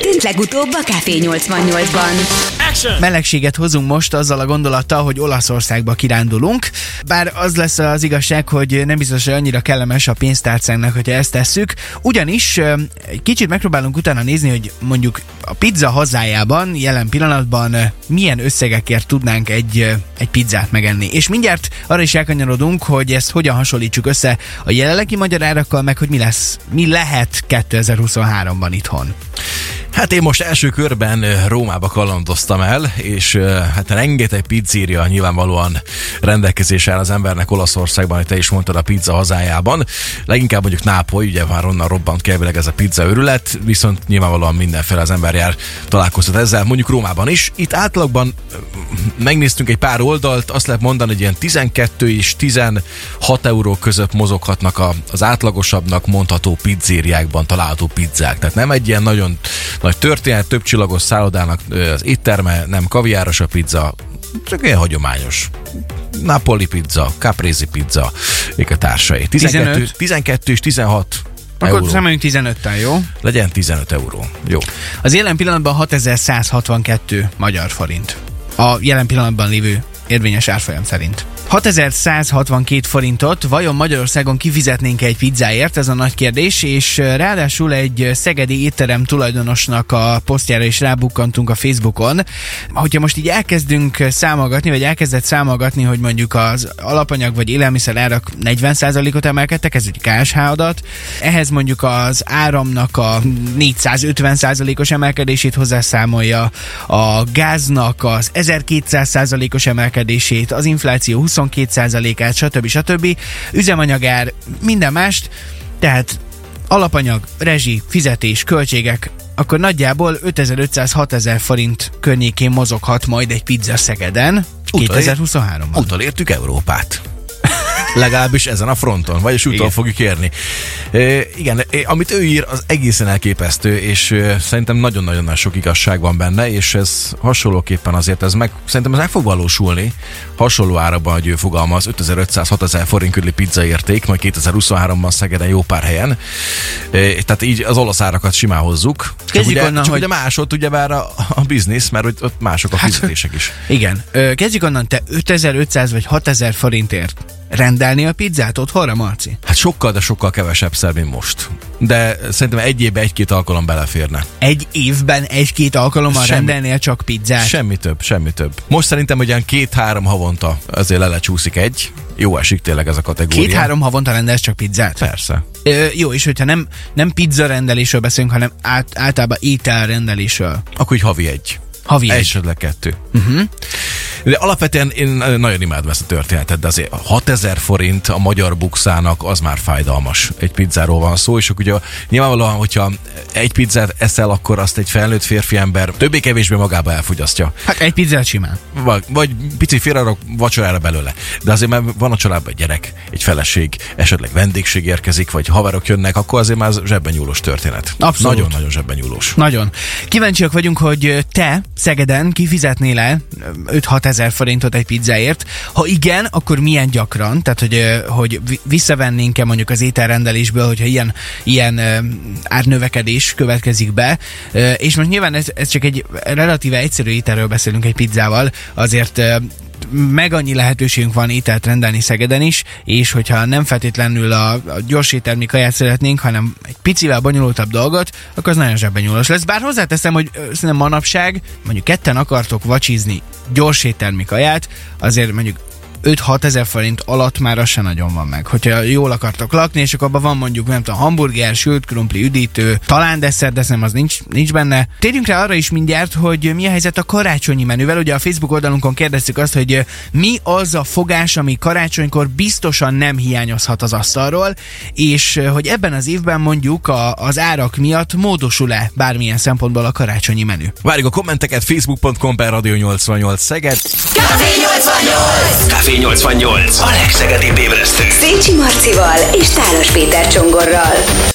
történt legutóbb a Café 88-ban? Action! Melegséget hozunk most azzal a gondolattal, hogy Olaszországba kirándulunk. Bár az lesz az igazság, hogy nem biztos, hogy annyira kellemes a pénztárcánknak, hogyha ezt tesszük. Ugyanis egy kicsit megpróbálunk utána nézni, hogy mondjuk a pizza hazájában jelen pillanatban milyen összegekért tudnánk egy pizzát megenni. És mindjárt arra is elkanyarodunk, hogy ezt hogyan hasonlítsuk össze a jelenlegi magyar árakkal, meg hogy mi lehet 2023-ban itthon. Hát én most első körben Rómába kalandoztam el, és hát rengeteg pizzéria nyilvánvalóan rendelkezés áll az embernek Olaszországban, hogy te is mondtad, a pizza hazájában. Leginkább mondjuk Nápoly, ugye már onnan robbant kelvileg ez a pizza őrület, viszont nyilvánvalóan mindenféle az ember jár, találkozhat ezzel, mondjuk Rómában is. Itt átlagban megnéztünk egy pár oldalt, azt lehet mondani, hogy ilyen 12 és 16 euró között mozoghatnak az átlagosabbnak mondható pizzériákban található pizzák. Tehát nem egy ilyen nagyon nagy történet, több csillagos szállodának az étterme, nem kaviáros a pizza, csak ilyen hagyományos. Napoli pizza, caprese pizza, még a társai. 12 és 16 euró. Akkor számoljunk 15-en, jó? Legyen 15 euró. Jó. Az jelen pillanatban 6162 magyar forint. A jelen pillanatban lévő érvényes árfolyam szerint. 6162 forintot vajon Magyarországon kifizetnénk egy pizzáért? Ez a nagy kérdés, és ráadásul egy szegedi étterem tulajdonosnak a posztjára is rábukkantunk a Facebookon. Hogyha most így elkezdünk számolgatni, vagy elkezdett számolgatni, hogy mondjuk az alapanyag vagy élelmiszer árak 40%-ot emelkedtek, ez egy KSH adat, ehhez mondjuk az áramnak a 450%-os emelkedését hozzászámolja, a gáznak az 1200%-os emelkedését, az infláció 22%-át, stb. Üzemanyagár, minden mást, tehát alapanyag, rezsi, fizetés, költségek, akkor nagyjából 5500-6000 forint környékén mozoghat majd egy pizza Szegeden 2023-ban. Utolértük Európát. Legalábbis ezen a fronton, vagyis utol fogjuk érni. Igen, amit ő ír, az egészen elképesztő, és szerintem nagyon-nagyon nagy sok igazság van benne, és ez hasonlóképpen azért, szerintem ez meg fog valósulni, hasonló árában, hogy ő fogalmaz, 5500-6000 forint körüli pizzaérték, majd 2023-ban Szegeden jó pár helyen. Tehát így az olasz árakat simán hozzuk. Csak ugye másod, ugyebár a biznisz, mert ott mások a fizetések is. Igen. Kezdjük onnan, te 5500 vagy 6000 forintért rendelni a pizzát otthonra, Marci? Hát sokkal, de sokkal kevesebb szer, mint most. De szerintem egy évben egy-két alkalom beleférne. Egy évben egy-két alkalommal rendelnél csak pizzát? Semmi több. Most szerintem ugyan 2-3 havonta azért lelecsúszik egy. Jó esik tényleg ez a kategória. 2-3 havonta rendelsz csak pizzát? Persze. Jó, és hogyha nem pizza rendelésről beszélünk, hanem általában étel rendelésről. Akkor így havi egy. Esetleg 2. Uh-huh. De alapvetően én nagyon imádom ezt a történetet, de azért 6000 forint a magyar bukszának az már fájdalmas. Egy pizzáról van szó, és ugye nyilvánvalóan, hogyha egy pizzát eszel, akkor azt egy felnőtt férfi ember többé-kevésbé magába elfogyasztja. Hát egy pizzát simán. Vagy pici félrarok vacsorára belőle. De azért már van a családban egy gyerek, egy feleség, esetleg vendégség érkezik, vagy haverok jönnek, akkor azért már zsebben nyúlós történet. Abszolút. Nagyon-nagyon zsebben nyúlós. Nagyon. Kíváncsiak vagyunk, hogy te Szegeden kifizetnél le 5-6 ezer forintot egy pizzáért? Ha igen, akkor milyen gyakran? Tehát, hogy visszavennénk-e mondjuk az ételrendelésből, hogyha ilyen árnövekedés következik be. És most nyilván ez csak egy relatíve egyszerű ételről beszélünk egy pizzával, azért meg annyi lehetőségünk van ételt rendelni Szegeden is, és hogyha nem feltétlenül a gyors éttermi kaját szeretnénk, hanem egy picivel bonyolultabb dolgot, akkor az nagyon zsebben nyúlós lesz. Bár hozzáteszem, hogy szerintem manapság mondjuk ketten akartok vacsizni gyors éttermi kaját, azért mondjuk 5-6 ezer forint alatt már az se nagyon van meg. Hogyha jól akartok lakni, és akkor abban van mondjuk, nem tudom, hamburger, sült krumpli, üdítő, talán desszert, de nem, az nincs benne. Térjünk rá arra is mindjárt, hogy mi a helyzet a karácsonyi menüvel. Ugye a Facebook oldalunkon kérdeztük azt, hogy mi az a fogás, ami karácsonykor biztosan nem hiányozhat az asztalról, és hogy ebben az évben mondjuk az árak miatt módosul-e bármilyen szempontból a karácsonyi menü. Várjuk a kommenteket, facebook.com/radio88szeged. Café 88! Café 88, a legszegedibb ébresztő. Szécsi Marcival és Tános Péter Csongorral.